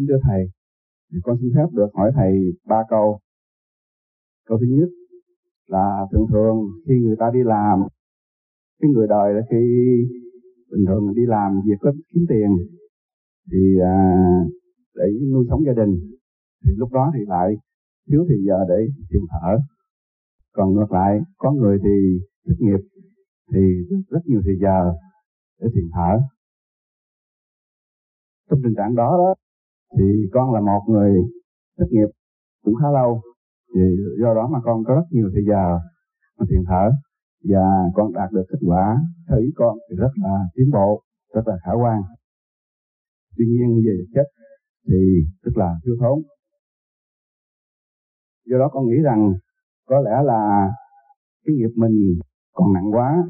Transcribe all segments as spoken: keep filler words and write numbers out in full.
Kính thưa Thầy, con xin phép được hỏi Thầy ba câu. Câu thứ nhất là thường thường khi người ta đi làm, cái người đời là khi bình thường đi làm việc có kiếm tiền thì à, để nuôi sống gia đình, thì lúc đó thì lại thiếu thì giờ để tìm thở. Còn ngược lại, có người thì thất nghiệp thì rất nhiều thì giờ để tìm thở. Trong tình trạng đó, đó thì con là một người thất nghiệp cũng khá lâu, thì do đó mà con có rất nhiều thời giờ mà thiền thở, và con đạt được kết quả theo ý con thì rất là tiến bộ, rất là khả quan. Tuy nhiên về chất thì tức là thiếu thốn. Do đó con nghĩ rằng có lẽ là cái nghiệp mình còn nặng quá,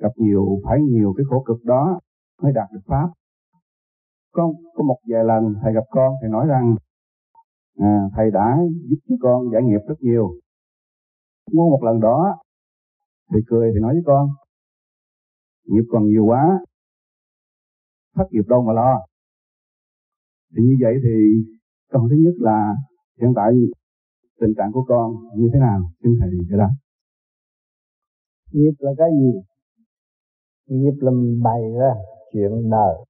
gặp nhiều phải nhiều cái khổ cực đó mới đạt được pháp. Con có một vài lần Thầy gặp con, Thầy nói rằng à, Thầy đã giúp cho con giải nghiệp rất nhiều. Muốn một lần đó Thầy cười, Thầy nói với con: nghiệp còn nhiều quá, thất nghiệp đâu mà lo. Thì như vậy thì câu thứ nhất là hiện tại tình trạng của con như thế nào, xin Thầy giải đáp. Nghiệp là cái gì? Nghiệp là mình bày ra chuyện đời,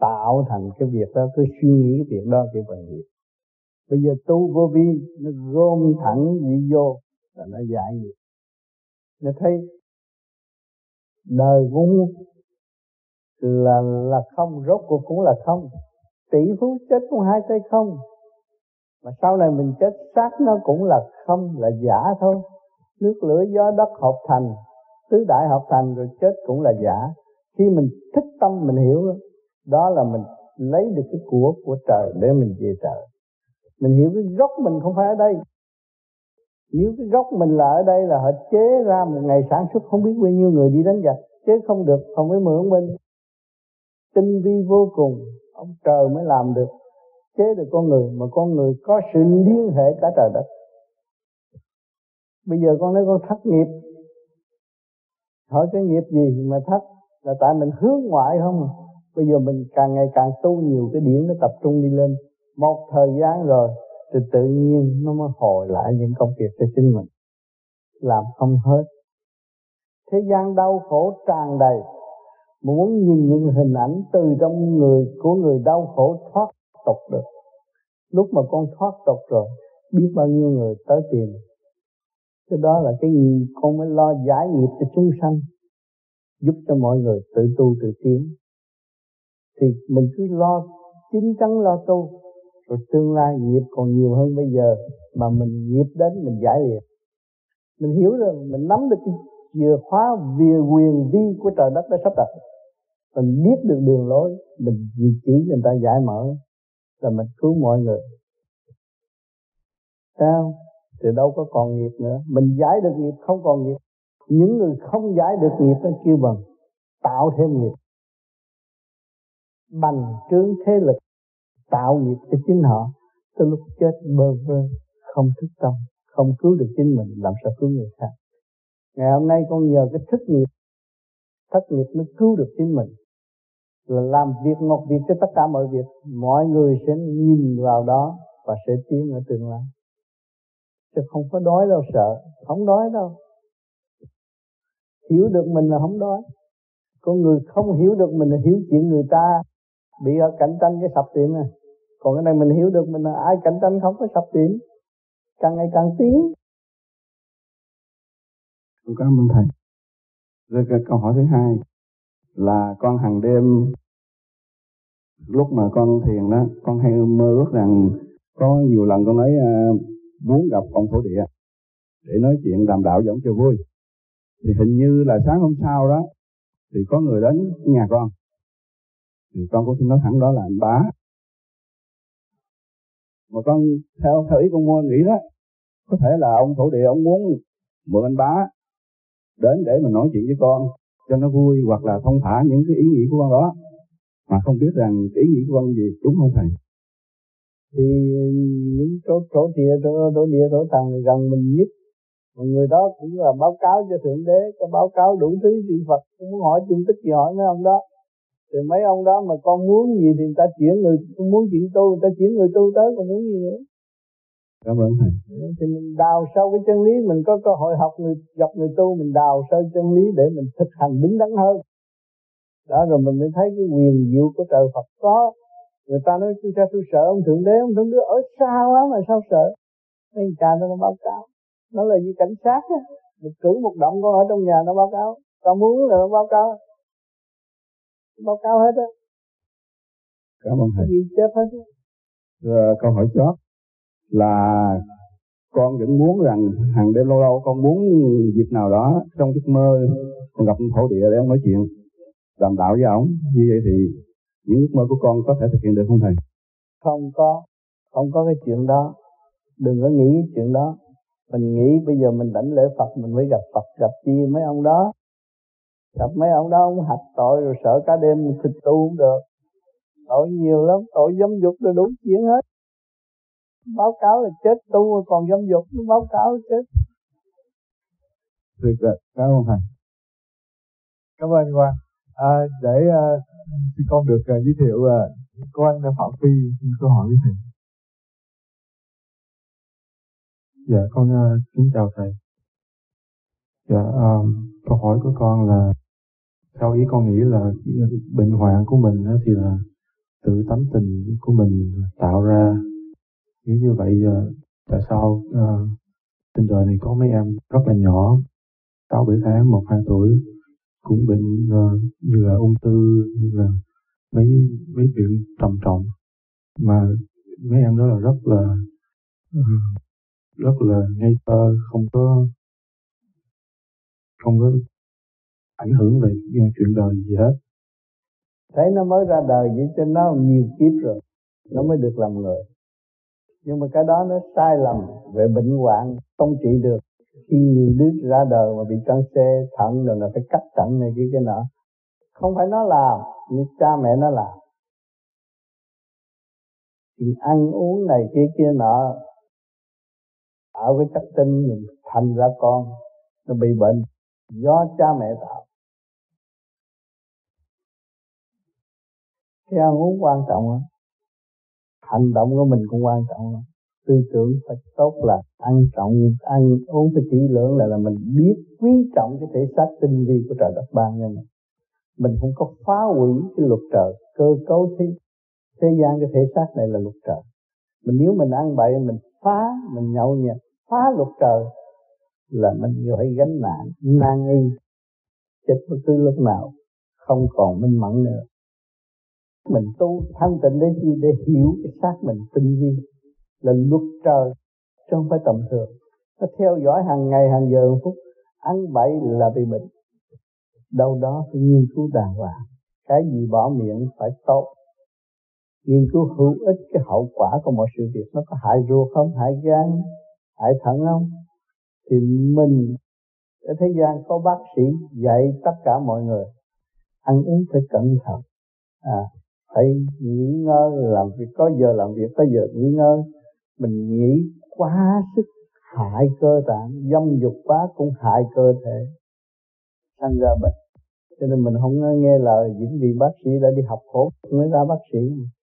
tạo thành cái việc đó, cứ suy nghĩ cái việc đó kêu bằng nghiệp. Bây giờ tu vô vi, nó gom thẳng gì vô là nó giải nghiệp. Nó thấy đời cũng là là không, rốt cuộc cũng là không. Tỷ phú chết cũng hai tay không, mà sau này mình chết xác nó cũng là không, là giả thôi. Nước lửa gió đất hợp thành, tứ đại hợp thành rồi chết cũng là giả. Khi mình thích tâm mình hiểu đó, đó là mình lấy được cái của của trời để mình về trời. Mình hiểu cái gốc mình không phải ở đây. Nếu cái gốc mình là ở đây là họ chế ra một ngày sản xuất không biết bao nhiêu người đi đánh giặc, chế không được, không mới mượn mình. Tinh vi vô cùng, ông trời mới làm được, chế được con người, mà con người có sự liên hệ cả trời đất. Bây giờ con nói con thất nghiệp, hỏi cái nghiệp gì mà thất? Là tại mình hướng ngoại không à? Bây giờ mình càng ngày càng tu nhiều, cái điển nó tập trung đi lên. Một thời gian rồi thì tự nhiên nó mới hồi lại những công việc cho chính mình. Làm không hết. Thế gian đau khổ tràn đầy. Muốn nhìn những hình ảnh từ trong người của người đau khổ thoát tục được. Lúc mà con thoát tục rồi, biết bao nhiêu người tới tìm. Cái đó là cái gì con mới lo giải nghiệp cho chúng sanh, giúp cho mọi người tự tu tự tiến. Thì mình cứ lo chính chắn lo tu, rồi tương lai nghiệp còn nhiều hơn bây giờ, mà mình nghiệp đến mình giải liền. Mình hiểu rồi, mình nắm được cái chìa khóa về quyền vi của trời đất đã sắp đặt. Mình biết được đường lối, mình chỉ chỉ người ta giải mở, là mình cứu mọi người. Sao? Thì đâu có còn nghiệp nữa. Mình giải được nghiệp không còn nghiệp. Những người không giải được nghiệp nó kêu bằng tạo thêm nghiệp, bành trướng thế lực, tạo nghiệp cho chính họ. Tới lúc chết bơ vơ, không thức tâm, không cứu được chính mình, làm sao cứu người khác. Ngày hôm nay con nhờ cái thất nghiệp, thất nghiệp mới cứu được chính mình, là làm việc ngọt việc cho tất cả mọi việc. Mọi người sẽ nhìn vào đó và sẽ tiến ở tương lai. Chứ không có đói đâu sợ, không đói đâu. Hiểu được mình là không đói. Con người không hiểu được mình là hiểu chuyện người ta, bị họ cạnh tranh cái sập tiệm này. Còn cái này mình hiểu được mình là ai cạnh tranh không có sập tiệm, càng ngày càng tiến. Con cảm ơn Thầy. Rồi cái câu hỏi thứ hai là con hàng đêm lúc mà con thiền đó, con hay mơ ước rằng có nhiều lần con nói uh, muốn gặp ông Thổ Địa để nói chuyện đàm đạo giống cho vui. Thì hình như là sáng hôm sau đó thì có người đến nhà con. Thì con cũng xin nói thẳng đó là anh Bá. Mà con theo, theo ý con mua nghĩ đó, có thể là ông Thổ Địa ông muốn mượn anh Bá đến để mà nói chuyện với con cho nó vui, hoặc là thông thả những cái ý nghĩ của con đó. Mà không biết rằng ý nghĩ của con gì, đúng không Thầy? Thì những chỗ Thổ Địa, Thổ Địa, Thổ Thần gần mình nhất, người đó cũng là báo cáo cho Thượng Đế, có báo cáo đủ thứ chuyện Phật, cũng muốn hỏi tin tức gì hỏi mấy ông đó. Thì mấy ông đó mà con muốn gì thì người ta chuyển người, con muốn chuyện tu người ta chuyển người tu tới, con muốn gì nữa. Cảm ơn thầy. Thì mình đào sâu cái chân lý, mình có cơ hội học người, gặp người tu, mình đào sâu chân lý để mình thực hành đứng đắn hơn. Đó rồi mình mới thấy cái quyền diệu của trời Phật có. Người ta nói tôi cha tôi sợ ông Thượng Đế, ông Thượng Đế ở xa quá mà sao sợ. Mấy cha nó báo cáo, nó là như cảnh sát á, một cử một động con ở trong nhà nó báo cáo, con muốn là nó báo cáo, báo cáo hết á. Cảm ơn thầy. Gì chết hết á. Rồi câu hỏi chót là con vẫn muốn rằng hàng đêm lâu lâu con muốn dịp nào đó trong giấc mơ con gặp thổ địa để ông nói chuyện đàm đạo với ông, như vậy thì những ước mơ của con có thể thực hiện được không thầy? Không có, không có cái chuyện đó. Đừng có nghĩ cái chuyện đó. Mình nghĩ bây giờ mình đảnh lễ Phật, mình mới gặp Phật, gặp chi mấy ông đó. Gặp mấy ông đó ông hạch tội rồi sợ cả đêm mình thịt tu cũng được. Tội nhiều lắm, tội dâm dục rồi đúng chuyện hết. Báo cáo là chết tu rồi còn dâm dục, nó báo cáo chết. Được rồi, cảm ơn thầy. Cảm ơn anh Quang. À, để uh, con được uh, giới thiệu uh, cô anh Phạm Phi câu hỏi với thầy. Dạ con uh, kính chào thầy. Dạ um, câu hỏi của con là theo ý con nghĩ là bệnh hoạn của mình thì là tự tánh tình của mình tạo ra. Nếu như vậy uh, tại sao uh, trên đời này có mấy em rất là nhỏ, sáu bảy tháng, một hai tuổi cũng bệnh uh, như là ung thư, như là mấy mấy chuyện trầm trọng mà mấy em đó là rất là uh, rất là ngây thơ, không có không có ảnh hưởng về chuyện đời gì hết. Thấy nó mới ra đời vậy cho nó nhiều kiếp rồi nó mới được làm người, nhưng mà cái đó nó sai lầm về bệnh hoạn không trị được. Khi nhiều đứa ra đời mà bị canxê thận rồi là phải cắt thận này kia cái nọ, không phải nó làm nhưng cha mẹ nó làm. Thì ăn uống này kia kia nọ tạo cái chất tinh mình thành ra con nó bị bệnh do cha mẹ tạo. Cái ăn uống quan trọng lắm, hành động của mình cũng quan trọng lắm. Tư tưởng phải tốt là ăn trọng, ăn uống phải kỹ lưỡng là, là mình biết quý trọng cái thể xác tinh vi của trời đất ban cho mình. Mình không có phá hủy cái luật trời, cơ cấu thế, thế gian cái thể xác này là luật trời. Mình nếu mình ăn bậy, mình phá, mình nhậu nhẹt, phá luật trời là mình phải gánh nạn, nan y, chết bất cứ lúc nào, không còn minh mẫn nữa. Mình tu thanh tịnh để chi? Để hiểu cái xác mình tinh vi là luật trời, chứ không phải tầm thường. Nó theo dõi hàng ngày, hàng giờ, hàng phút. Ăn bậy là bị bệnh. Đâu đó phải nghiên cứu đàng hoàng. Cái gì bỏ miệng phải tốt. Nghiên cứu hữu ích cái hậu quả của mọi sự việc. Nó có hại ruột không, hại gan, hại thận không. Thì mình ở thế gian có bác sĩ dạy tất cả mọi người ăn uống phải cẩn thận, à, phải nghỉ ngơi, làm việc có giờ làm việc, có giờ nghỉ ngơi. Mình nghĩ quá sức hại cơ tạng, dâm dục quá cũng hại cơ thể, thành ra bệnh. Cho nên mình không nghe lời những vị bác sĩ đã đi học khổ mới ra bác sĩ.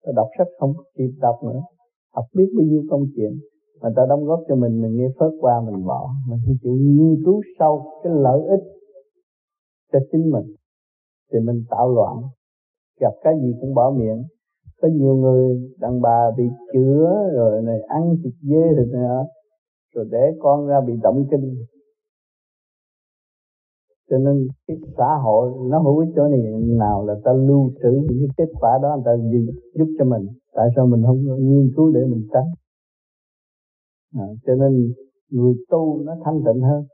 Ta đọc sách không kịp đọc nữa, học biết bao nhiêu công chuyện mà ta đóng góp cho mình, mình nghe phớt qua mình bỏ. Mình không chịu nghiên cứu sâu cái lợi ích cho chính mình thì mình tạo loạn, gặp cái gì cũng bỏ miệng. Có nhiều người đàn bà bị chữa rồi này, ăn thịt dê thịt này đó, rồi để con ra bị động kinh. Cho nên cái xã hội nó hữu ích chỗ này nào là ta lưu trữ những cái kết quả đó, người ta giúp cho mình. Tại sao mình không nghiên cứu để mình tránh? À, cho nên người tu nó thanh tịnh hơn,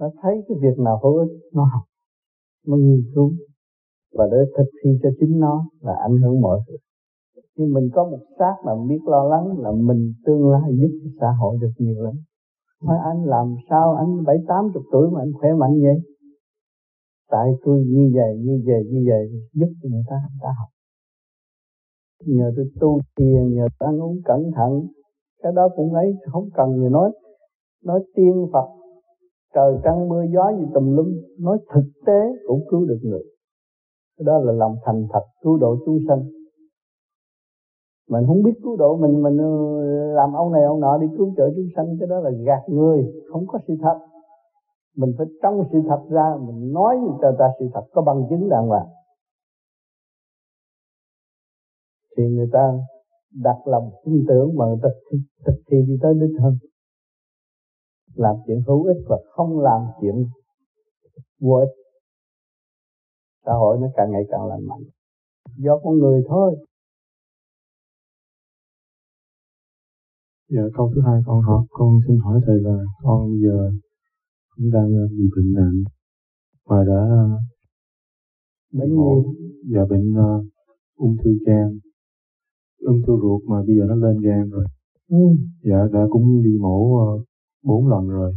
nó thấy cái việc nào hữu ích nó học, nó nghiên cứu và để thực thi cho chính nó là ảnh hưởng mọi sự. Nhưng mình có một xác mà mình biết lo lắng là mình tương lai giúp xã hội được nhiều lắm. Nói anh làm sao anh bảy tám chục tuổi mà anh khỏe mạnh vậy? Tại tôi như vậy như vậy như vậy giúp cho người ta, ta học. Nhờ tôi tu thiền, nhờ tôi ăn uống cẩn thận, cái đó cũng ấy không cần gì nói, nói tiên Phật, trời trăng mưa gió gì tùm lum, nói thực tế cũng cứu được người. Đó là lòng thành thật cứu độ chúng sanh. Mình không biết cứu độ mình, mình làm ông này ông nọ đi cứu trợ chúng sanh, cái đó là gạt người, không có sự thật. Mình phải trong sự thật ra, mình nói cho ta sự thật, có bằng chứng đàng hoàng thì người ta đặt lòng tin tưởng mà người ta thực thi đi tới đích hơn, làm chuyện hữu ích và không làm chuyện vô ích. Xã hội nó càng ngày càng lành mạnh, do con người thôi. Dạ, câu thứ hai con hỏi, con xin hỏi thầy là con giờ cũng đang bị bệnh nặng và đã bệnh gì? Dạ, bệnh uh, ung thư gan, ung thư ruột mà bây giờ nó lên gan rồi. Ừ. Dạ, đã cũng đi mổ bốn uh, lần rồi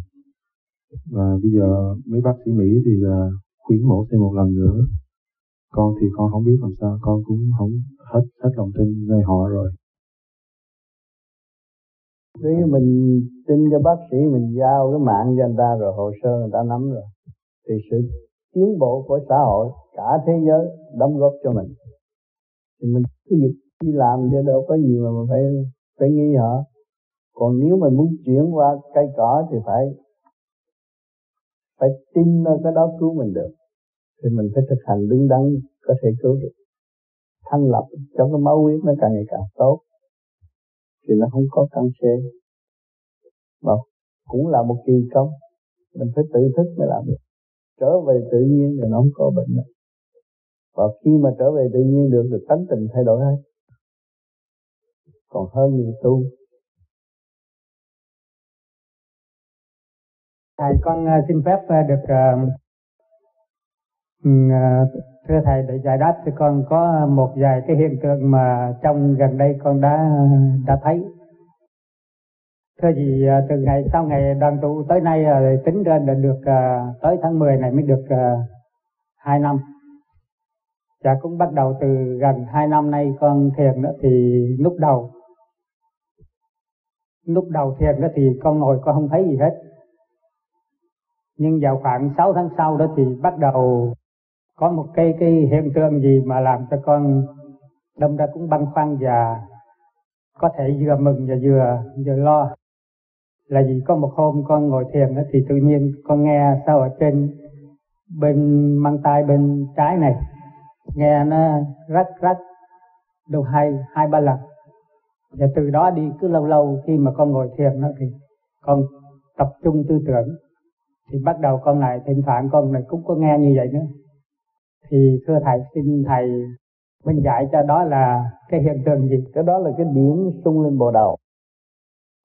và bây giờ mấy bác sĩ Mỹ thì là uh, khuyến mổ thêm một lần nữa. Con thì con không biết làm sao, con cũng không hết hết lòng tin nơi họ rồi. Nếu mình tin cho bác sĩ, mình giao cái mạng cho người ta rồi, hồ sơ người ta nắm rồi, thì sự tiến bộ của xã hội cả thế giới đóng góp cho mình, thì mình cứ việc đi làm chứ đâu có gì mà mình phải phải nghĩ hả. Còn nếu mình muốn chuyển qua cây cỏ thì phải phải tin cái đó cứu mình được, thì mình phải thực hành đứng đắn có thể cứu được. Thanh lọc cho cái máu huyết nó càng ngày càng tốt, thì nó không có canxi, mà cũng là một kỳ công. Mình phải tự thức mới làm được. Trở về tự nhiên thì nó không có bệnh nữa. Và khi mà trở về tự nhiên được, được tánh tình thay đổi hết, còn hơn người tu. Thầy, con xin phép được thưa thầy để giải đáp cho con có một vài cái hiện tượng mà trong gần đây con đã đã thấy. Thưa gì, từ ngày sau ngày đoàn tụ tới nay tính ra là được tới tháng mười này mới được hai năm. Và cũng bắt đầu từ gần hai năm nay con thiền nữa, thì lúc đầu lúc đầu thiền đó thì con ngồi con không thấy gì hết. Nhưng vào khoảng sáu tháng sau đó thì bắt đầu có một cái cái hiện tượng gì mà làm cho con đâm ra cũng băn khoăn và có thể vừa mừng và vừa vừa lo. Là vì có một hôm con ngồi thiền đó thì tự nhiên con nghe sao ở trên bên mang tay bên trái này nghe nó rắc rắc đâu hai hai ba lần. Và từ đó đi cứ lâu lâu khi mà con ngồi thiền đó thì con tập trung tư tưởng, thì bắt đầu con này thỉnh thoảng con này cũng có nghe như vậy nữa. Thì thưa thầy, xin thầy minh giải cho đó là cái hiện tượng gì? Cái đó là cái điển sung lên bộ đầu.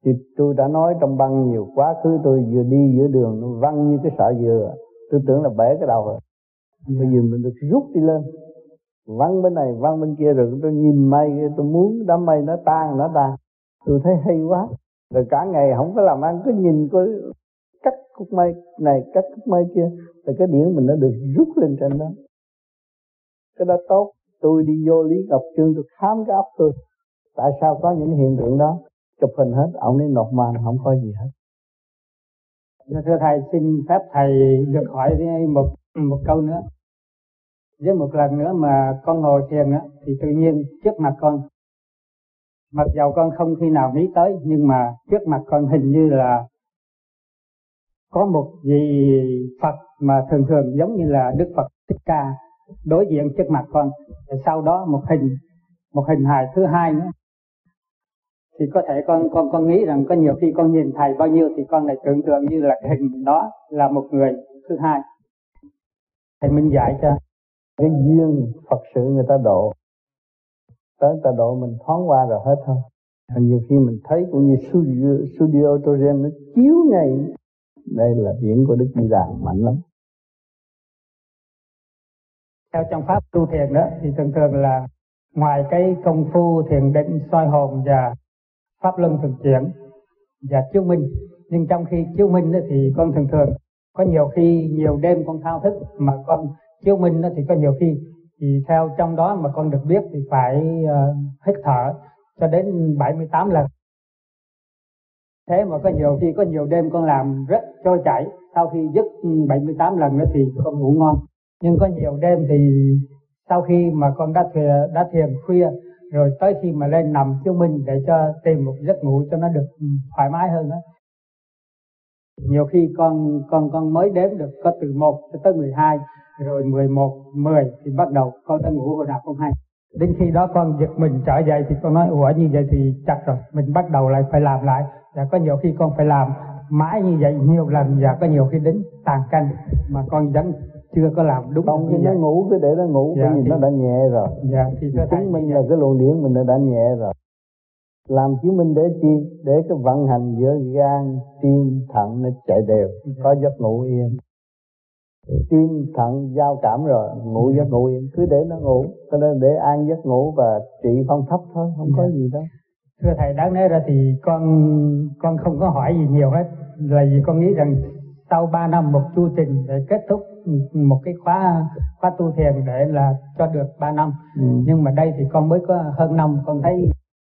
Thì tôi đã nói trong băng nhiều, quá khứ tôi vừa đi giữa đường nó văng như cái sợi dừa, tôi tưởng là bể cái đầu rồi. Yeah. Bây giờ mình được rút đi lên, văng bên này văng bên kia, rồi tôi nhìn mây, tôi muốn đám mây nó tan nó tan. Tôi thấy hay quá, rồi cả ngày không có làm ăn, cứ nhìn coi cắt cúc mây này cắt cúc mây kia, là cái điển mình nó được rút lên trên đó. Cái đó tốt. Tôi đi vô Lý Ngọc Chương, tôi khám cái óc tôi, tại sao có những hiện tượng đó, chụp hình hết, ông ấy nộp màn không có gì hết. Thưa thầy, xin phép thầy được hỏi một một câu nữa. Với một lần nữa mà con ngồi thiền á, thì tự nhiên trước mặt con, mặc dầu con không khi nào nghĩ tới, nhưng mà trước mặt con hình như là có một vị Phật mà thường thường giống như là Đức Phật Thích Ca đối diện trước mặt con. Sau đó một hình một hình hài thứ hai nữa. Thì có thể con con con nghĩ rằng có nhiều khi con nhìn thầy bao nhiêu thì con lại tưởng tượng như là hình đó là một người thứ hai. Thầy minh giải cho. Cái duyên Phật sự người ta độ, tới người ta độ mình thoáng qua rồi hết thôi. Nhiều khi mình thấy cũng như studio Tozen nó chiếu ngay. Đây là điển của Đức Di Đà mạnh lắm. Theo trong pháp tu thiền đó thì thường thường là ngoài cái công phu thiền định soi hồn và pháp luân thường chuyển và chiếu minh, nhưng trong khi chiếu minh đó thì con thường thường có nhiều khi nhiều đêm con thao thức mà con chiếu minh đó thì có nhiều khi thì theo trong đó mà con được biết thì phải uh, hít thở cho đến bảy mươi tám lần. Thế mà có nhiều khi có nhiều đêm con làm rất trôi chảy, sau khi dứt bảy mươi tám lần nữa thì con ngủ ngon. Nhưng có nhiều đêm thì sau khi mà con đã thiền, đã thiền khuya rồi tới khi mà lên nằm chiếu minh để cho tìm một giấc ngủ cho nó được thoải mái hơn đó. Nhiều khi con con con mới đếm được có từ một cho tới mười hai, rồi mười một, mười thì bắt đầu con đã ngủ hồi nào không hay. Đến khi đó con giật mình trở dậy thì con nói ủa như vậy thì chặt rồi, mình bắt đầu lại phải làm lại. Và có nhiều khi con phải làm mãi như vậy nhiều lần, và có nhiều khi đến tàn canh mà con vẫn chưa có làm đúng không, như nó vậy. Ngủ cứ để nó ngủ, dạ, thì nó đã nhẹ rồi. Dạ, thì chứng minh là cái luồng điển mình đã, đã nhẹ rồi. Làm chứng minh để chi? Để cái vận hành giữa gan, tim, thận nó chạy đều, dạ. Có giấc ngủ yên. Tim, thận giao cảm rồi, ngủ dạ. Giấc ngủ yên, cứ để nó ngủ. Cho nên để an giấc ngủ và trị phong thấp thôi, không dạ. Có gì đâu. Thưa Thầy, đáng lẽ ra thì con con không có hỏi gì nhiều hết. Là vì con nghĩ rằng sau ba năm một chu trình để kết thúc một cái khóa khóa tu thiền để là cho được ba năm. Ừ. Nhưng mà đây thì con mới có hơn năm, con thấy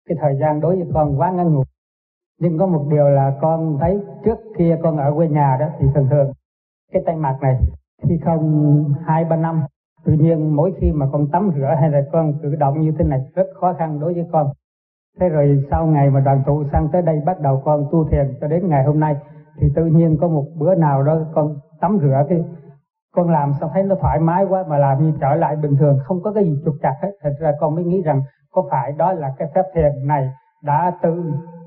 cái thời gian đối với con quá ngắn ngủi. Nhưng có một điều là con thấy trước kia con ở quê nhà đó thì thường thường cái tay mặt này khi không hai ba năm. Tự nhiên mỗi khi mà con tắm rửa hay là con cử động như thế này rất khó khăn đối với con. Thế rồi sau ngày mà đoàn tụ sang tới đây bắt đầu con tu thiền cho đến ngày hôm nay thì tự nhiên có một bữa nào đó con tắm rửa cái con làm sao thấy nó thoải mái quá mà làm như trở lại bình thường, không có cái gì trục trặc hết. Thật ra con mới nghĩ rằng có phải đó là cái phép thiền này đã tự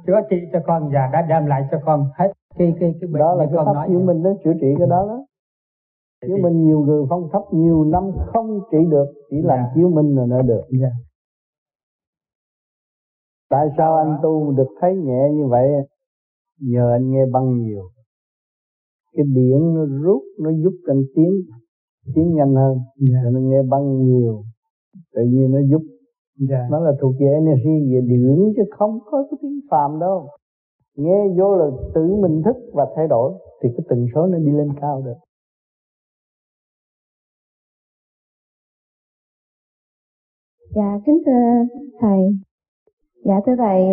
chữa trị cho con và đã đem lại cho con hết cái cái cái bệnh đó là cái pháp của mình, nó chữa trị cái đó đó. Chứ mình nhiều người phong thấp nhiều năm không trị được, chỉ làm yeah. chiếu minh là nó được. Yeah. Tại sao anh tu được thấy nhẹ như vậy? Nhờ anh nghe băng nhiều. Cái điển nó rút, nó giúp anh tiến, tiến nhanh hơn. Yeah. Rồi nó nghe băng nhiều, tự nhiên nó giúp. Yeah. Nó là thuộc về energy, về điển chứ không có cái tiếng phàm đâu. Nghe vô là tự mình thức và thay đổi, thì cái tần số nó đi lên cao được. Dạ, kính thưa Thầy. Dạ thưa Thầy,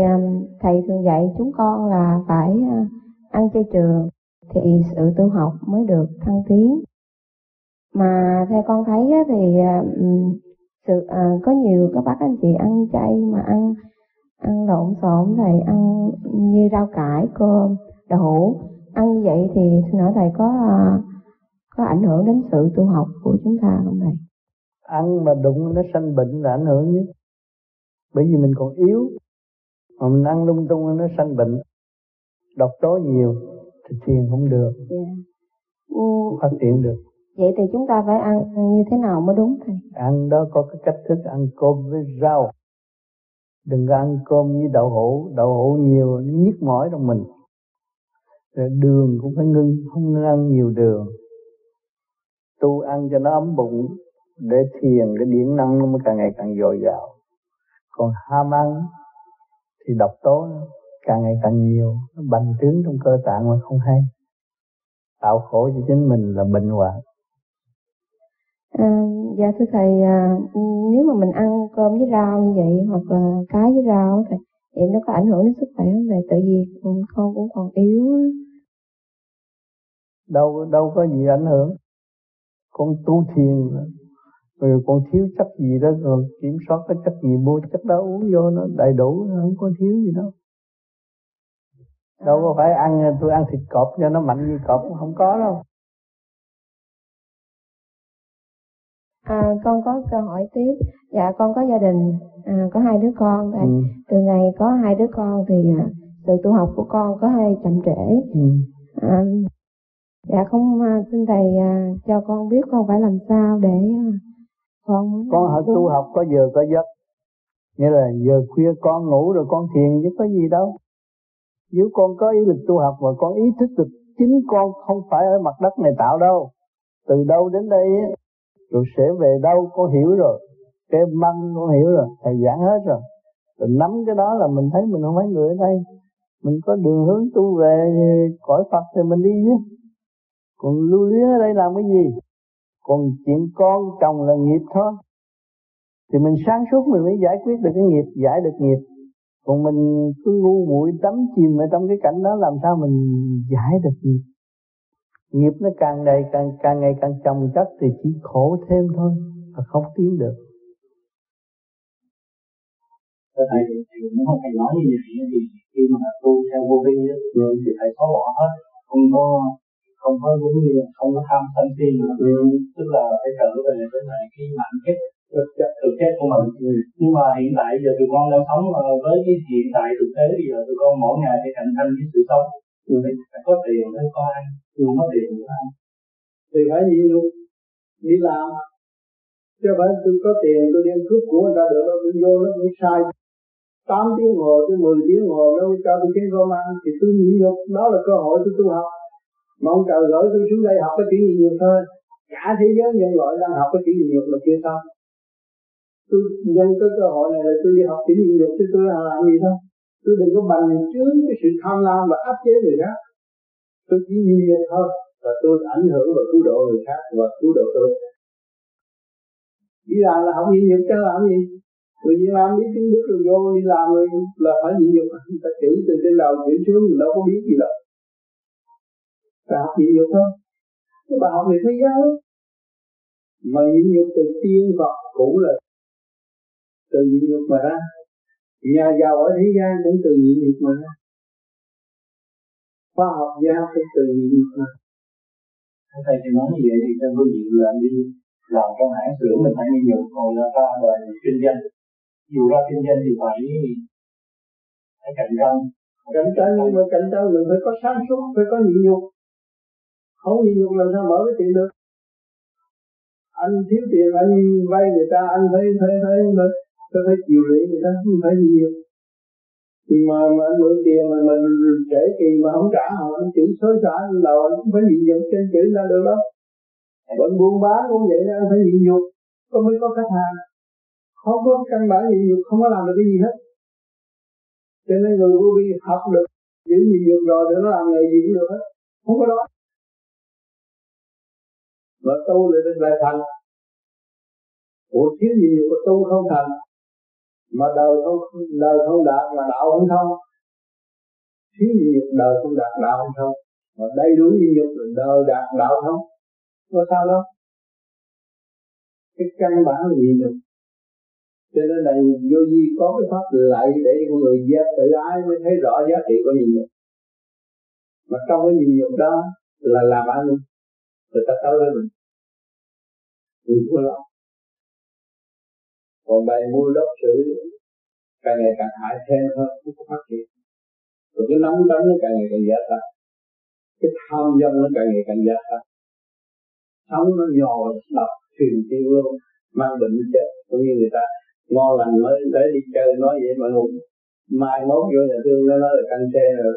Thầy thường dạy chúng con là phải ăn chay trường thì sự tu học mới được thăng tiến. Mà theo con thấy thì sự có nhiều các bác anh chị ăn chay mà ăn ăn lộn xộn, Thầy, ăn như rau cải, cơm, đậu, ăn như vậy thì xin hỏi Thầy có có ảnh hưởng đến sự tu học của chúng ta không Thầy? Ăn mà đụng nó sanh bệnh là ảnh hưởng nhất. Bởi vì mình còn yếu, mà mình ăn lung tung nó sanh bệnh, độc tố nhiều thì thiền không được, yeah. không phát triển được. Vậy thì chúng ta phải ăn như thế nào mới đúng Thầy? Ăn đó có cái cách thức ăn cơm với rau. Đừng có ăn cơm với đậu hũ, đậu hũ nhiều nó nhức mỏi trong mình. Rồi đường cũng phải ngưng, không nên ăn nhiều đường. Tu ăn cho nó ấm bụng, để thiền, để điển năng nó mới càng ngày càng dồi dào. Còn ham ăn thì độc tố càng ngày càng nhiều, nó bành trướng trong cơ tạng mà không hay, tạo khổ cho chính mình là bệnh hoạn. À, dạ thưa Thầy, nếu mà mình ăn cơm với rau như vậy hoặc là cá với rau Thầy, vậy nó có ảnh hưởng đến sức khỏe không Thầy? Tại vì con cũng còn yếu. Đâu đâu có gì ảnh hưởng. Con tu thiền rồi còn thiếu chất gì đó, rồi kiểm soát cái chất gì, mua chất đó uống vô nó đầy đủ, nó không có thiếu gì đâu. Đâu có phải ăn, tôi ăn thịt cọp cho nó mạnh như cọp, không có đâu. À, con có câu hỏi tiếp. Dạ con có gia đình, à, có hai đứa con Thầy. Ừ. Từ ngày có hai đứa con thì sự tu học của con có hơi chậm trễ. Ừ. À, dạ không, xin Thầy cho con biết con phải làm sao để con con học tu học có giờ có giấc, nghĩa là giờ khuya con ngủ rồi con thiền chứ có gì đâu. Nếu con có ý lực tu học và con ý thức được chính con không phải ở mặt đất này tạo đâu, từ đâu đến đây rồi sẽ về đâu, con hiểu rồi, cái măng con hiểu rồi, Thầy giảng hết rồi, rồi nắm cái đó là mình thấy mình không phải người ở đây, mình có đường hướng tu về cõi Phật thì mình đi chứ, còn lưu luyến ở đây làm cái gì? Còn chuyện con chồng là nghiệp thôi. Thì mình sáng suốt mình mới giải quyết được cái nghiệp, giải được nghiệp. Còn mình cứ ngu muội đắm chìm ở trong cái cảnh đó, làm sao mình giải được nghiệp? Nghiệp nó càng đầy, càng, càng ngày càng chồng chất thì chỉ khổ thêm thôi, và không tiến được. Thế thầy thì cũng không phải nói như vậy, vì khi mà tu theo vô vi thì phải xóa bỏ hết, không có không có giống như là không có tham sân si, tức là phải trở về với lại cái mạnh kết thực chất của mình. Ừ. Nhưng mà hiện tại giờ tụi con đang sống với cái hiện tại thực tế, bây giờ tụi con mỗi ngày phải cạnh tranh với sự sống. Ừ. Phải có tiền mới có ăn, không có tiền nữa ăn thì phải gì luôn đi làm, chứ phải tôi có tiền tôi đi ăn cướp của người ta được đâu, tôi vô nó cũng sai tám tiếng ngồi tới mười tiếng ngồi nó cho tôi kiếm cơm ăn thì tôi nhịn nhục, đó là cơ hội tôi tu học. Mà ông trời gửi tôi xuống đây học cái chuyện nhịn nhục thôi, cả thế giới nhân loại đang học cái chuyện nhịn nhục mà chưa xong. Tôi nhân cái cơ hội này là tôi đi học chuyện nhịn nhục chứ tôi làm gì đâu. Tôi đừng có bành trướng cái sự tham lam và áp chế người khác, tôi chỉ nhịn nhục thôi và tôi ảnh hưởng và cứu độ người khác và cứu độ tôi. Đi làm là không nhịn nhục chứ làm gì. Người Việt Nam biết tiếng Đức rồi vô đi làm rồi là phải nhịn nhục, người ta chửi từ trên đầu chửi xuống mình đâu có biết gì đâu. Bà học nhịn nhục không? Cái bà học về thế giới mà nhịn nhục từ tiên Phật cũ là từ nhịn nhục mà ra. Nhà giàu ở thế gian cũng từ nhịn nhục mà ra. Khoa học gia cũng từ nhịn nhục mà. Thầy thì nói như vậy thì trong phương diện là đi làm trong hãng sửa mình phải nhịn nhục, còn ra đời kinh doanh, dù ra kinh doanh thì phải phải cạnh tranh. Cạnh tranh nhưng mà cạnh tranh mình phải có sáng suốt, phải có nhịn nhục. Không nhịn nhục làm sao mở cái tiệm được. Anh thiếu tiền anh vay người ta, anh phải phải phải phải, phải, phải chịu lễ người ta, không phải nhịn nhục. Mà mà anh mượn tiền mà mình trễ kỳ mà không trả họ, anh chửi xối xả lên đầu anh cũng phải nhịn nhục trên chửi ra được đó. Bọn buôn bán cũng vậy đó, anh phải nhịn nhục có mới có khách hàng. Không có căn bản nhịn nhục không có làm được cái gì hết. Cho nên người vô vi học được giữ nhịn nhục rồi để nó làm nghề gì cũng được hết, không có đó. Mà tu lại được lại thành. Ủa thiếu nhịn nhục mà tu không thành, mà đời không đời không đạt mà đạo không thông. Thiếu nhịn nhục đời không đạt đạo không thông, mà đầy đủ nhịn nhục là đời đạt đạo thông. Có sao đó. Cái căn bản là nhịn nhục. Cho nên là vô vi có cái pháp lại để con người giác tự ái mới thấy rõ giá trị của nhịn nhục. Mà trong cái nhịn nhục đó là làm ăn người ta tới với mình, mình thua lắm. Còn bày mưu đốc xử càng ngày càng hại thêm hơn, không có phát triển. Rồi cái nóng đánh nó càng ngày càng gia tăng, cái tham dâm nó càng ngày càng gia tăng, sống nó nhòi đập truyền tiêu luôn, mang bệnh chết. Cũng như người ta ngon lành mới tới đi chơi nói vậy mà hùng mai mốt vô nhà thương nó nói là căng xe rồi.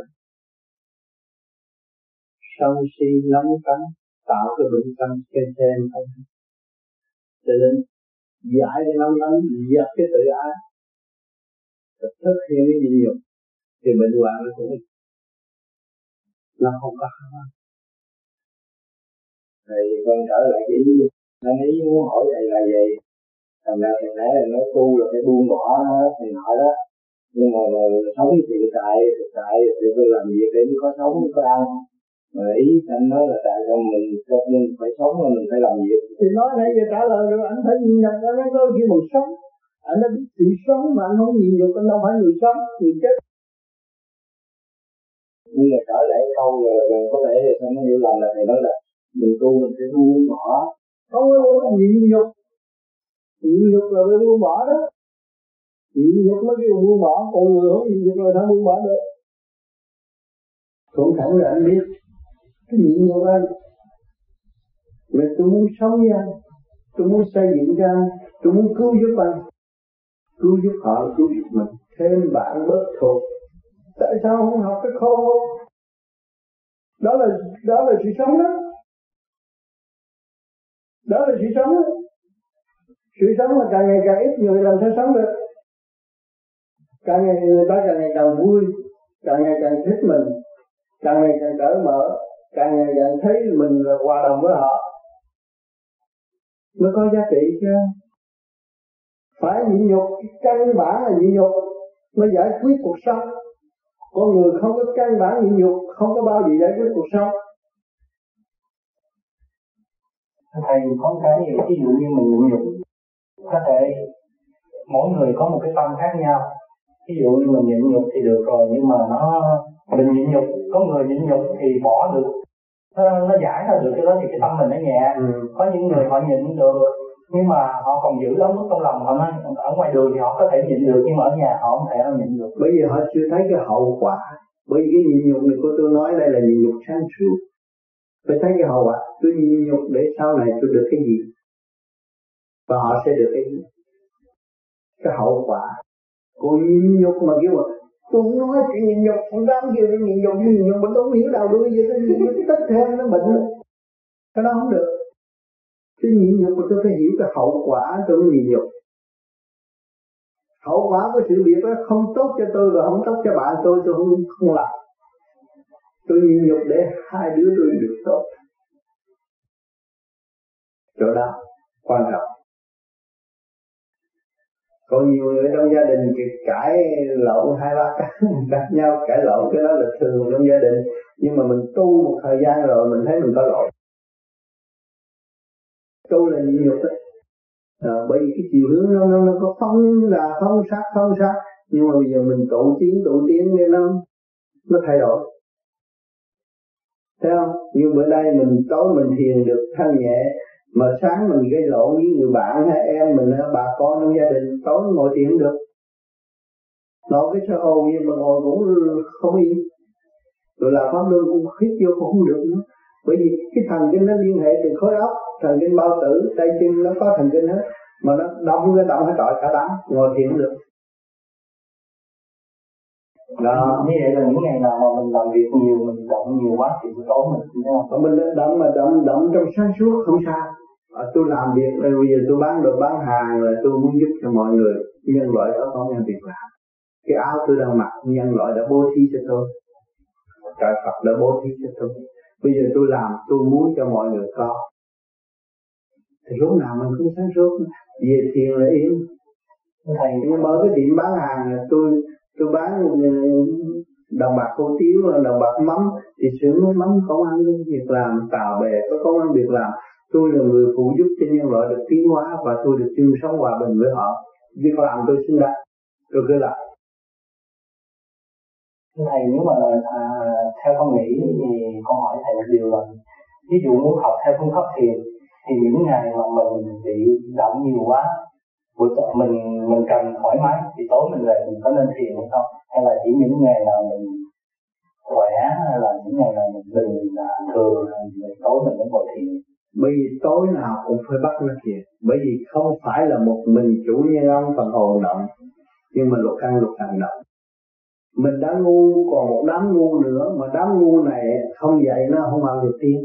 Sân si nóng cắn tạo cái bệnh căng xe xe không. Cho nên giải cái nóng nóng dập cái tự ái, thực hiện cái nhịn nhục thì bệnh hoạn nó cũng nó không có khả. Thầy con trở lại cái ý, nó ý muốn hỏi thầy là gì? Thành ra thầy nãy là nói tu là phải buông bỏ hết thì hỏi đó. Nhưng mà, mà sống hiện tại, hiện tại thì tôi làm việc để có sống, có ăn. Mà ý anh nói là tại sao mình cho nên phải sống mà mình phải làm việc. Thì nói nãy giờ trả lời rồi, anh phải nhìn nhận, anh nói có khi mình sống. Anh đã biết sự sống mà anh không nhìn được, anh đâu phải người sống, người chết. Nhưng mà trở lại câu rồi, rồi có thể sao nó hiểu lầm là thầy nói là mình tu mình sẽ buông bỏ, không có nhịn nhục. Nhịn nhục là phải buông bỏ đó, nhịn nhục mới kêu buông bỏ, còn người không nhịn nhục là đã buông bỏ được. Cũng thẳng là anh biết cái nhịn nhục anh là tôi muốn sống với anh, tôi muốn xây dựng cho anh, tôi muốn cứu giúp anh, cứu giúp họ, cứu giúp mình, thêm bạn bớt thù. Tại sao không học cái khôn? Đó là đó là sự sống đó. Đó là sự sống đó. Sự sống mà càng ngày càng ít người làm sao sống được. Càng ngày người ta càng ngày càng vui, càng ngày càng thích mình, càng ngày càng cởi mở, càng ngày càng thấy mình là hòa đồng với họ mới có giá trị chứ. Phải nhịn nhục, căn bản là nhịn nhục mới giải quyết cuộc sống. Con người không có căn bản nhịn nhục không có bao gì giải quyết cuộc sống. Thầy có cái gì, ví dụ như mình nhịn nhục, có thể mỗi người có một cái tâm khác nhau, Ví dụ như mình nhịn nhục thì được rồi, nhưng mà nó mình nhịn nhục, có người nhịn nhục thì bỏ được, nó giải ra được cái đó thì cái tâm mình nó nhẹ. Ừ. Có những người họ nhịn được nhưng mà họ còn giữ ấm ức trong lòng, họ nói ở ngoài đường thì họ có thể nhịn được nhưng mà ở nhà họ không thể nhịn được, bởi vì họ chưa thấy cái hậu quả. Bởi vì cái nhịn nhục này của tôi nói đây là nhịn nhục sáng suốt, phải thấy cái hậu quả. Tôi nhịn nhục để sau này tôi được cái gì và họ sẽ được cái gì, cái hậu quả. Còn nhịn nhục mà kêu mà tôi cũng nói chuyện nhịn nhục, cũng dám kêu tôi nhịn nhục, nhịn nhục mà tôi không hiểu đâu, tôi tích thêm nó bệnh, cái đó không được. Cái nhịn nhục mà tôi phải hiểu cái hậu quả tôi mới nhịn nhục. Hậu quả của sự việc đó không tốt cho tôi và không tốt cho bạn tôi, tôi không, không làm. Tôi nhịn nhục để hai đứa tôi được tốt. Chỗ đó quan trọng. Còn nhiều người trong gia đình cãi lộn hai ba cái, gặp nhau cãi lộn, cái đó là thường trong gia đình. Nhưng mà mình tu một thời gian rồi mình thấy mình có lỗi. Tu là nhịn nhục đấy. À, bởi vì cái chiều hướng nó nó nó có phóng là phóng sát phóng sát, nhưng mà bây giờ mình tụ tiến tụ tiến nên nó nó thay đổi, thấy không? Như bữa nay mình tối mình thiền được thanh nhẹ, mà sáng mình gây lộn với người bạn hay em mình bà con trong gia đình, tối ngồi thiền được, nói cái sơ hồn nhưng mà ngồi cũng không yên, rồi là pháp luân cũng khít vô cũng không được nữa. Bởi vì cái thần kinh nó liên hệ từ khối óc, thần kinh bao tử, tay chân nó có thần kinh hết, mà nó đông cái động hết trọi cả đám, ngồi thiền cũng được. Đó. Như vậy là những ngày nào mà mình làm việc nhiều, mình động nhiều quá thì buổi tối mình không? Mình động mà động, động trong sáng suốt không sao. À, tôi làm việc, bây giờ tôi bán đồ bán hàng rồi, tôi muốn giúp cho mọi người, nhân loại đó có công việc làm. Cái áo tôi đang mặc, nhân loại đã bố thí cho tôi, trời Phật đã bố thí cho tôi. Bây giờ tôi làm, tôi muốn cho mọi người có. Thì lúc nào mình cũng sáng suốt, về thiền là yên. Thầy nó mở cái tiệm bán hàng là tôi tôi bán đồng bạc hủ tiếu, đồng bạc mắm, thì sướng mắm công ăn việc làm, tàu bè có công ăn việc làm. Tôi là người phụ giúp cho nhân loại được tiến hóa và tôi được chung sống hòa bình với họ. Việc làm tôi xứng đáng, tôi cứ làm. Thầy nếu mà à, theo con nghĩ thì con hỏi thầy một điều là ví dụ muốn học theo phương pháp thiền thì những ngày mà mình bị động nhiều quá, buổi tối mình mình cần thoải mái thì tối mình về mình có nên thiền hay không, hay là chỉ những ngày nào mình khỏe hay là những ngày nào mình bình là thường thì tối mình mới ngồi thiền? Bởi vì tối nào cũng phải bắt nó thiền, bởi vì không phải là một mình chủ nhân ông phần hồn động, nhưng mà luật căn luật hành động. Mình đã ngu còn một đám ngu nữa, mà đám ngu này không dạy nó không bao giờ tiến.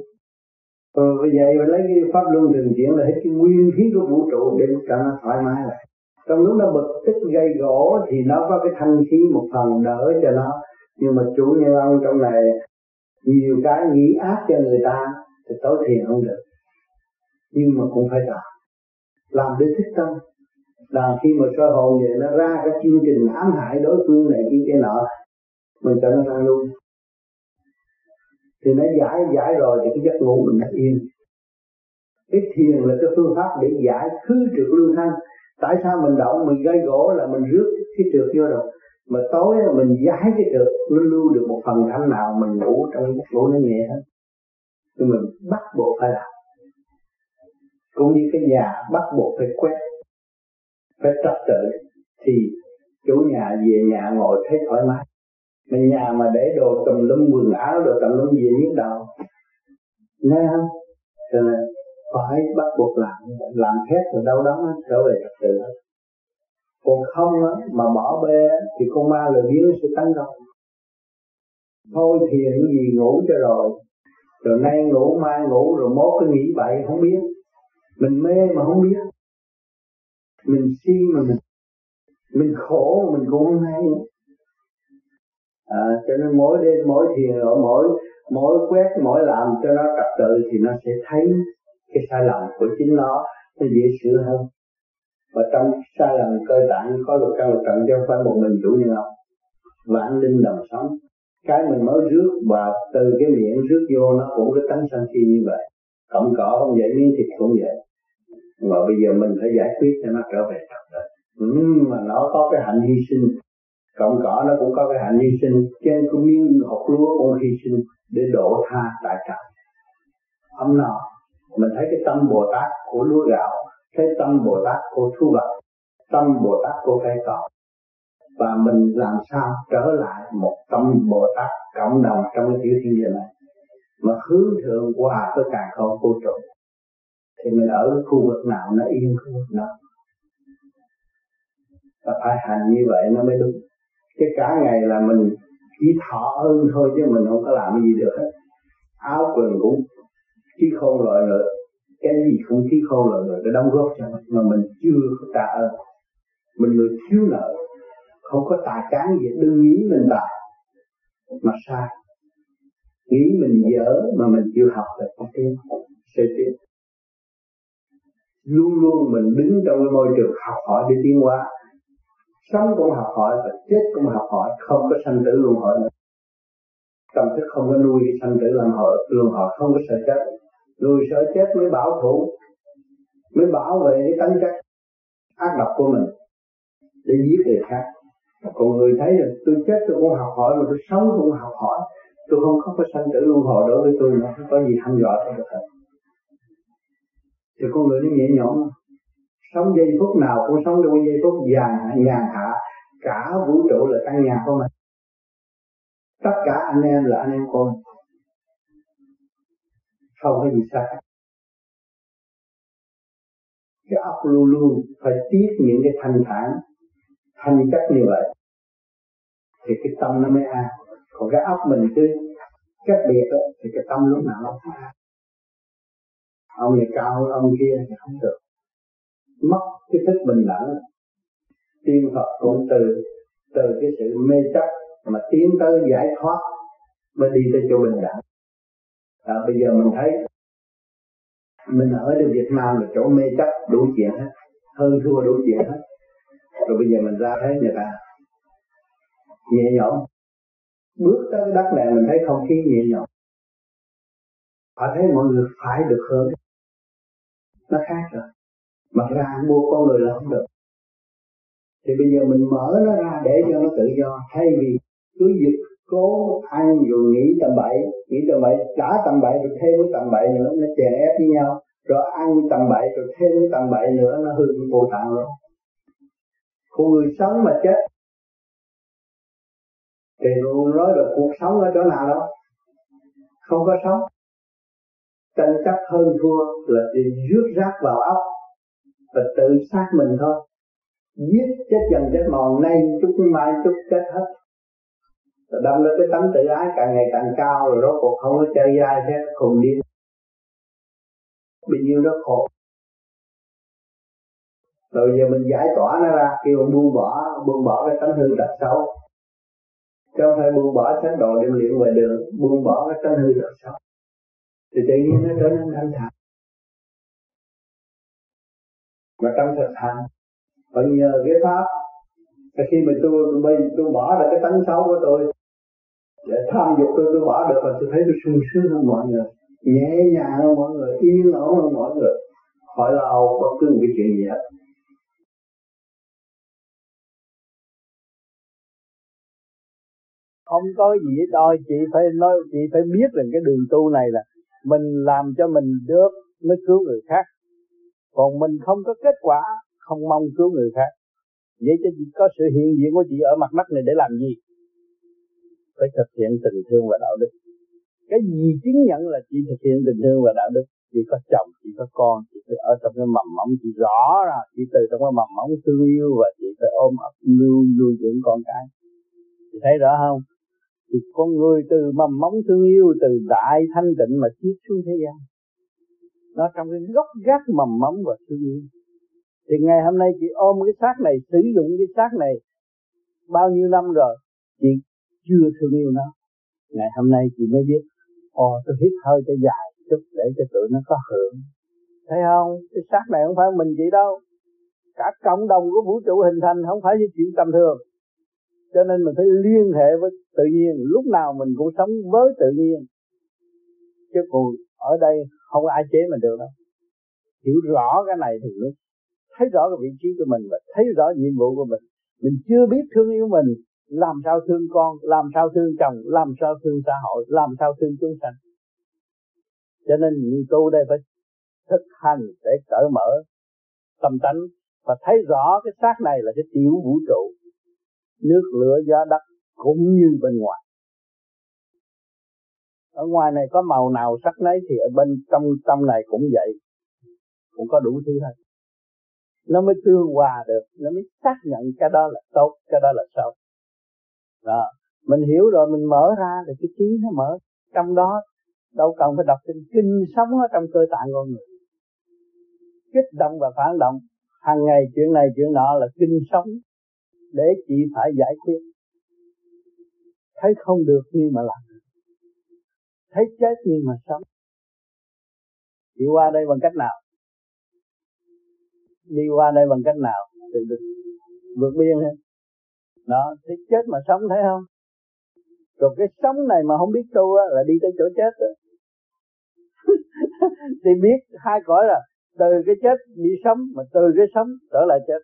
Rồi vì vậy mình lấy cái pháp luân thường chuyển là hết cái nguyên khí của vũ trụ để cho nó thoải mái lại. Trong lúc nó bực tức gây gỗ thì nó có cái thanh khí một phần đỡ cho nó. Nhưng mà chủ nhân ông trong này nhiều cái nghĩ ác cho người ta thì tối thiền không được. Nhưng mà cũng phải làm, làm để thích tâm. Là khi mà soi hồn vậy nó ra cái chương trình ám hại đối phương này kia kia nọ, mình cho nó ra luôn. Thì nó giải giải rồi thì cái giấc ngủ mình nó yên. Cái thiền là cái phương pháp để giải khứ trượt lương thanh. Tại sao mình động mình gây gỗ là mình rước cái trượt vô rồi, mà tối mình giải cái trượt nó lưu được một phần thanh nào, mình ngủ trong giấc ngủ nó nhẹ hết. Nhưng mình bắt buộc phải làm. Cũng như cái nhà bắt buộc phải quét, phải trật tự thì chủ nhà về nhà ngồi thấy thoải mái. Mà nhà mà để đồ tùm lum quần áo đồ tùm lum về nhức đầu, nghe không? Cho nên phải bắt buộc làm, làm hết rồi đâu đó trở về trật tự. Còn không á, mà bỏ bê thì con ma lười biếng nó sẽ tấn công. Thôi thiền cái gì ngủ cho rồi, rồi nay ngủ mai ngủ rồi mốt cứ nghĩ bậy không biết, mình mê mà không biết. Mình si mà mình mình khổ mà mình cũng không hay. À, cho nên mỗi đêm mỗi thiền rồi mỗi mỗi quét mỗi làm cho nó trật tự thì nó sẽ thấy cái sai lầm của chính nó, nó dễ sửa hơn. Và trong sai lầm cơ tạng có luật căn luật trần, chứ không phải một mình chủ nhân không. Vạn linh đồng sống, cái mình mới rước và từ cái miệng rước vô nó cũng cái tánh sân si như vậy. Cọng cỏ không vậy, miếng thịt cũng vậy. Mà bây giờ mình phải giải quyết cho nó trở về trật tự. Ừ, mà nó có cái hạnh hy sinh Cộng cỏ nó cũng có cái hạnh hy sinh, trên cũng miếng hột lúa cũng hy sinh để độ tha đại tràng. Ông nào mình thấy cái tâm Bồ Tát của lúa gạo, thấy tâm Bồ Tát của thu vật, tâm Bồ Tát của cây cỏ, và mình làm sao trở lại một tâm Bồ Tát cộng đồng trong cái tiểu thiên địa này mà hướng thượng hòa với càng không vô trụ, thì mình ở khu vực nào nó yên khu vực nào, và phải hành như vậy nó mới đúng. Chứ cả ngày là mình chỉ thọ ơn thôi chứ mình không có làm gì được hết. Áo quần cũng trí khôn lợi nữa, cái gì cũng trí khôn lợi nữa để đóng góp cho mình, mà mình chưa có trả ơn. Mình người thiếu nợ, không có tà cán gì, đừng nghĩ mình tà mà sai, nghĩ mình dở mà mình chịu học là có tiếng sẽ tiến. Luôn luôn mình đứng trong cái môi trường học hỏi để tiến hóa, sống cũng học hỏi và chết cũng học hỏi, không có sanh tử luân hồi nữa. Tâm thức không có nuôi cái sanh tử luân hồi, luân hồi không có sợ chết, nuôi sợ chết mới bảo thủ, mới bảo vệ cái tánh chất ác độc của mình để giết người khác. Còn người thấy là tôi chết tôi cũng học hỏi, mà tôi sống tôi cũng học hỏi, tôi không có cái sanh tử luân hồi đối với tôi, nó không có gì hăm dọa tôi được hết. Thì con người nó nhẹ nhõm, sống giây phút nào cũng sống trong giây phút nhàn hạ, cả vũ trụ là căn nhà của mình, tất cả anh em là anh em của mình, không có gì sai. Cái óc luôn luôn phải tiếc những cái thanh thản, thanh chất như vậy thì cái tâm nó mới an. Còn cái óc mình cứ cách biệt đó, thì cái tâm lúc nào nó không an. Ông này cao hơn ông kia thì không được, mất cái thức bình đẳng. Tiên Phật cũng từ từ cái sự mê chấp mà tiến tới giải thoát, mới đi tới chỗ bình đẳng. À, bây giờ mình thấy mình ở được Việt Nam là chỗ mê chấp đủ chuyện hết, hơn thua đủ chuyện hết. Rồi bây giờ mình ra thấy người ta nhẹ nhõm, bước tới đất này mình thấy không khí nhẹ nhõm, họ thấy mọi người phải được hơn, nó khác rồi. Mà ra mua con người là không được, thì bây giờ mình mở nó ra để cho nó tự do, thay vì cứ giật cố ăn rồi nghĩ tầm bậy, nghĩ tầm bậy, trả tầm bậy rồi thêm với tầm bậy nữa, nó chèn ép với nhau, rồi ăn tầm bậy rồi thêm với tầm bậy nữa, nó hư cái bộ tạng rồi. Con người sống mà chết thì luôn nói được cuộc sống ở chỗ nào đâu, không có sống. Tranh chấp hơn thua là rước rác vào óc và tự sát mình thôi, giết chết dần chết mòn, nay chút mai chút chết hết. Rồi đâm lên cái tánh tự ái càng ngày càng cao, rồi rốt cuộc không có chơi dai hết, khùng điên, bao nhiêu đó khổ. Rồi giờ mình giải tỏa nó ra, kêu buông bỏ, buông bỏ cái tánh hư tật xấu, chứ không phải buông bỏ sách đồ đem luyện ngoài đường, buông bỏ cái tánh hư tật xấu, thì tự nhiên nó trở nên thanh thản. Và trong thực hành, phải nhờ cái pháp, và khi mình tôi bây tôi bỏ được cái tánh xấu của tôi, để tham dục tôi tôi bỏ được, và tôi thấy tôi sung sướng hơn mọi người, nhẹ nhàng hơn mọi người, yên ổn hơn mọi người, khỏi lo âu bất cứ một cái chuyện gì hết. Không có gì hết đâu, chị phải nói, chị phải biết rằng cái đường tu này là mình làm cho mình được mới cứu người khác. Còn mình không có kết quả, không mong cứu người khác. Vậy cho chị có sự hiện diện của chị ở mặt đất này để làm gì? Phải thực hiện tình thương và đạo đức. Cái gì chứng nhận là chị thực hiện tình thương và đạo đức? Chị có chồng, chị có con, chị phải ở trong cái mầm móng, chị rõ ra, chị từ trong cái mầm móng thương yêu, và chị phải ôm ấp nuôi nuôi dưỡng con cái. Chị thấy rõ không? Thì con người từ mầm móng thương yêu, từ đại thanh tịnh mà chiết xuống thế gian, nó trong cái gốc gác mầm móng và thương yêu. Thì ngày hôm nay chị ôm cái xác này, sử dụng cái xác này bao nhiêu năm rồi, chị chưa thương yêu nó. Ngày hôm nay chị mới biết, ồ tôi hít hơi cho dài chút để cho tụi nó có hưởng. Thấy không? Cái xác này không phải mình chị đâu, cả cộng đồng của vũ trụ hình thành, không phải như chuyện tầm thường. Cho nên mình phải liên hệ với tự nhiên, lúc nào mình cũng sống với tự nhiên, chứ còn ở đây không ai chế mình được đâu. Hiểu rõ cái này thì mới thấy rõ cái vị trí của mình, và thấy rõ nhiệm vụ của mình. Mình chưa biết thương yêu mình, làm sao thương con, làm sao thương chồng, làm sao thương xã hội, làm sao thương chúng sanh. Cho nên người tu đây phải thực hành để cởi mở tâm tánh và thấy rõ cái xác này là cái tiểu vũ trụ, nước lửa gió đất cũng như bên ngoài. Ở ngoài này có màu nào sắc nấy thì ở bên trong tâm này cũng vậy, cũng có đủ thứ hết. Nó mới tương hòa được, nó mới xác nhận cái đó là tốt, cái đó là xấu. Đó, mình hiểu rồi mình mở ra thì cái trí nó mở. Trong đó đâu cần phải đọc kinh, kinh sống ở trong cơ tạng con người. Kích động và phản động, hàng ngày chuyện này chuyện nọ là kinh sống để chị phải giải quyết. Thấy không được nhưng mà làm, thấy chết nhưng mà sống. Đi qua đây bằng cách nào? Đi qua đây bằng cách nào? Thì được vượt biên hết. Đó, thấy chết mà sống, thấy không? Rồi cái sống này mà không biết tu á, là đi tới chỗ chết rồi. Thì biết hai cõi rồi, từ cái chết đi sống, mà từ cái sống trở lại chết.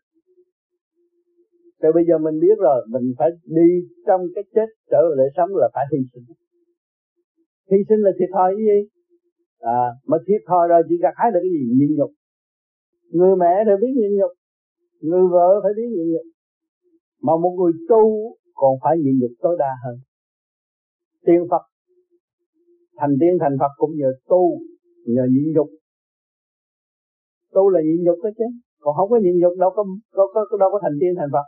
Rồi bây giờ mình biết rồi, mình phải đi trong cái chết trở lại sống là phải hy sinh. Hy sinh là thiệt thòi cái gì? À, mà thiệt thòi rồi chỉ gặt hái được cái gì? Nhịn nhục. Người mẹ phải biết nhịn nhục, người vợ phải biết nhịn nhục. Mà một người tu còn phải nhịn nhục tối đa hơn. Tiên Phật, thành tiên thành Phật cũng nhờ tu, nhờ nhịn nhục. Tu là nhịn nhục đó chứ, còn không có nhịn nhục đâu có, có, có, đâu có thành tiên thành Phật.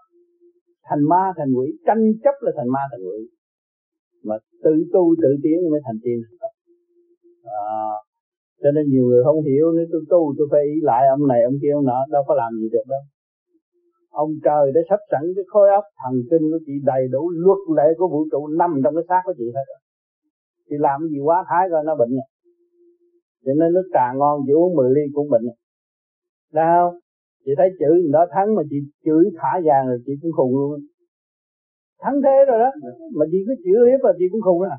Thành ma thành quỷ, tranh chấp là thành ma thành quỷ. Mà tự tu tự tiến mới thành tiên thành Phật. À, cho nên nhiều người không hiểu, nếu tôi tu tôi phải ý lại ông này ông kia ông nọ, đâu có làm gì được đâu. Ông trời đã sắp sẵn cái khối óc thần kinh của chị đầy đủ luật lệ của vũ trụ nằm trong cái xác của chị hết rồi. Chị làm gì quá thái rồi nó bệnh rồi. Cho nên nước trà ngon chị uống mười ly cũng bệnh rồi. Đấy không? Chị thấy chữ đó thắng mà chị chửi thả vàng rồi chị cũng khùng luôn. Thắng thế rồi đó, mà chị cứ chửi hiếp rồi chị cũng khùng à.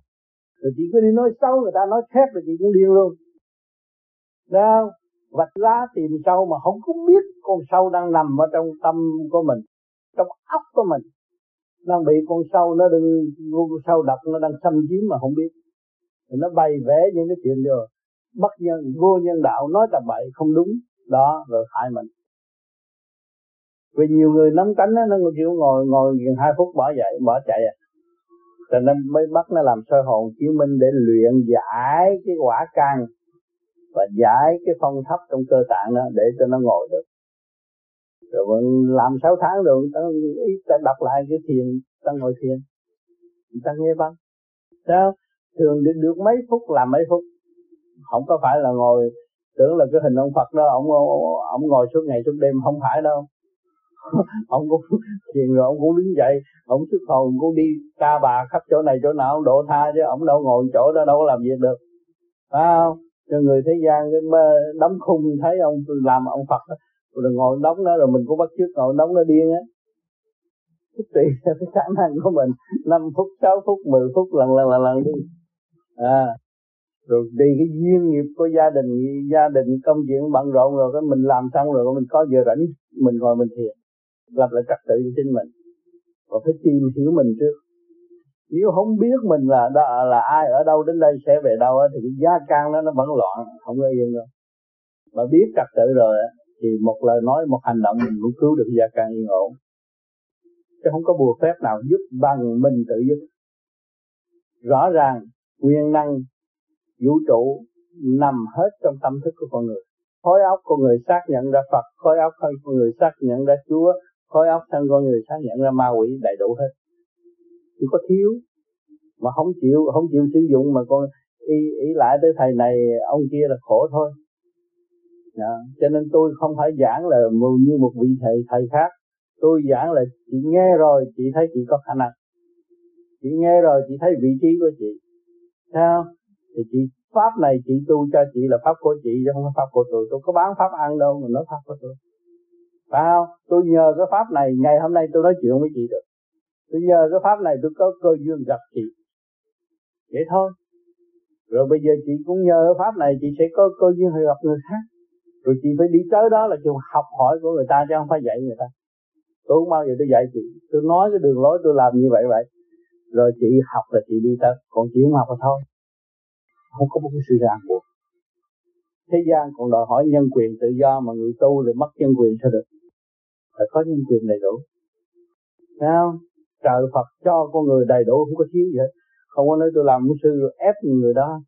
Rồi chị cứ đi nói xấu người ta nói khác rồi chị cũng điên luôn. Đấy không? Vạch lá tìm sâu mà không có biết con sâu đang nằm ở trong tâm của mình, trong óc của mình. Đang bị con sâu nó đừng, con sâu độc nó đang xâm chiếm mà không biết. Nó bày vẽ những cái chuyện rồi bất nhân, vô nhân đạo, nói là bậy không đúng. Đó, rồi hại mình. Vì nhiều người nắm cánh đó, nó kiểu ngồi ngồi gần hai phút bỏ dậy, bỏ chạy à. Rồi nó mới bắt nó làm soi hồn chiếu minh để luyện giải cái quả căn và giải cái phong thấp trong cơ tạng đó để cho nó ngồi được. Rồi vẫn làm sáu tháng rồi, ta, ta đọc lại cái thiền, ta ngồi thiền, ta nghe băng. Sao? Thường được, được mấy phút làm mấy phút. Không có phải là ngồi, tưởng là cái hình ông Phật đó, ông, ông ngồi suốt ngày suốt đêm, không phải đâu. Ông cũng thiền rồi, ông cũng đứng dậy, ông xuất hồn cũng đi ca bà khắp chỗ này chỗ nào, ông độ tha chứ, ông đâu ngồi chỗ đó, đâu có làm việc được. Phải không? Cho người thế gian đóng khung thấy ông làm ông Phật đó, rồi ngồi đóng đó rồi mình cũng bắt chước ngồi đóng nó điên á. Tùy theo cái khả năng của mình, năm phút, sáu phút, mười phút lần lần lần lần đi. À, rồi đi cái duyên nghiệp của gia đình, gia đình công chuyện bận rộn rồi cái mình làm xong rồi mình có giờ rảnh mình ngồi mình thiền, lập lại trật tự trên mình. Và phải tìm hiểu mình trước. Nếu không biết mình là đó, là ai, ở đâu đến đây sẽ về đâu thì cái gia can đó nó vẫn loạn, không có yên đâu. Mà biết trật tự rồi thì một lời nói, một hành động mình cũng cứu được gia can yên ổn. Chứ không có bùa phép nào giúp bằng mình tự giúp. Rõ ràng quyền năng vũ trụ nằm hết trong tâm thức của con người. Khối óc con người xác nhận ra Phật, khối óc con người xác nhận ra Chúa, khối óc thân con người xác nhận ra ma quỷ, đầy đủ hết. Chỉ có thiếu mà không chịu không chịu sử dụng mà con ý, ý lại tới thầy này ông kia là khổ thôi. Đó. Cho nên tôi không phải giảng là như một vị thầy thầy khác. Tôi giảng là chị nghe rồi chị thấy chị có khả năng, chị nghe rồi chị thấy vị trí của chị, thấy không? Thì chị pháp này chị tu cho chị là pháp của chị chứ không phải pháp của tôi. Tôi có bán pháp ăn đâu mà nói pháp của tôi, phải không? Tôi nhờ cái pháp này ngày hôm nay tôi nói chuyện với chị được. Tôi nhờ cái pháp này tôi có cơ duyên gặp chị. Vậy thôi. Rồi bây giờ chị cũng nhờ cái pháp này chị sẽ có cơ duyên gặp người khác. Rồi chị phải đi tới đó là kiểu học hỏi của người ta chứ không phải dạy người ta. Tôi không bao giờ tôi dạy chị, tôi nói cái đường lối tôi làm như vậy vậy, rồi chị học là chị đi tới, còn chị không học là thôi. Không có một cái sự ràng buộc. Thế gian còn đòi hỏi nhân quyền tự do, mà người tu thì mất nhân quyền sao được? Phải có nhân quyền đầy đủ, thấy không? Trời Phật cho con người đầy đủ, không có thiếu gì hết. Không có nói tôi làm mục sư rồi ép người đó,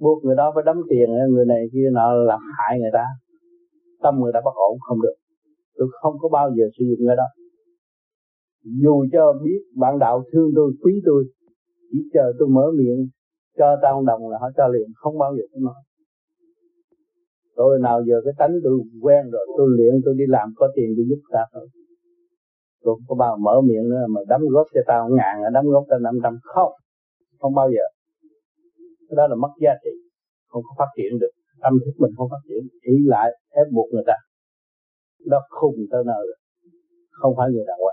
buộc người đó phải đóng tiền, người này kia nọ làm hại người ta, tâm người ta bất ổn, không được. Tôi không có bao giờ sử dụng cái đó. Dù cho biết bạn đạo thương tôi, quý tôi, chỉ chờ tôi mở miệng cho tao một đồng là họ cho liền, không bao giờ tôi nói. Tôi nào giờ cái tánh tôi quen rồi, tôi luyện, tôi đi làm có tiền tôi giúp ta thôi. Tôi không có bao giờ mở miệng nữa mà đóng góp cho tao ngàn, đóng góp cho năm trăm, không, không bao giờ. Cái đó là mất giá trị, không có phát triển được, tâm thức mình không phát triển, ý lại ép buộc người ta, đó khùng tới nơi rồi, không phải người đàng hoàng.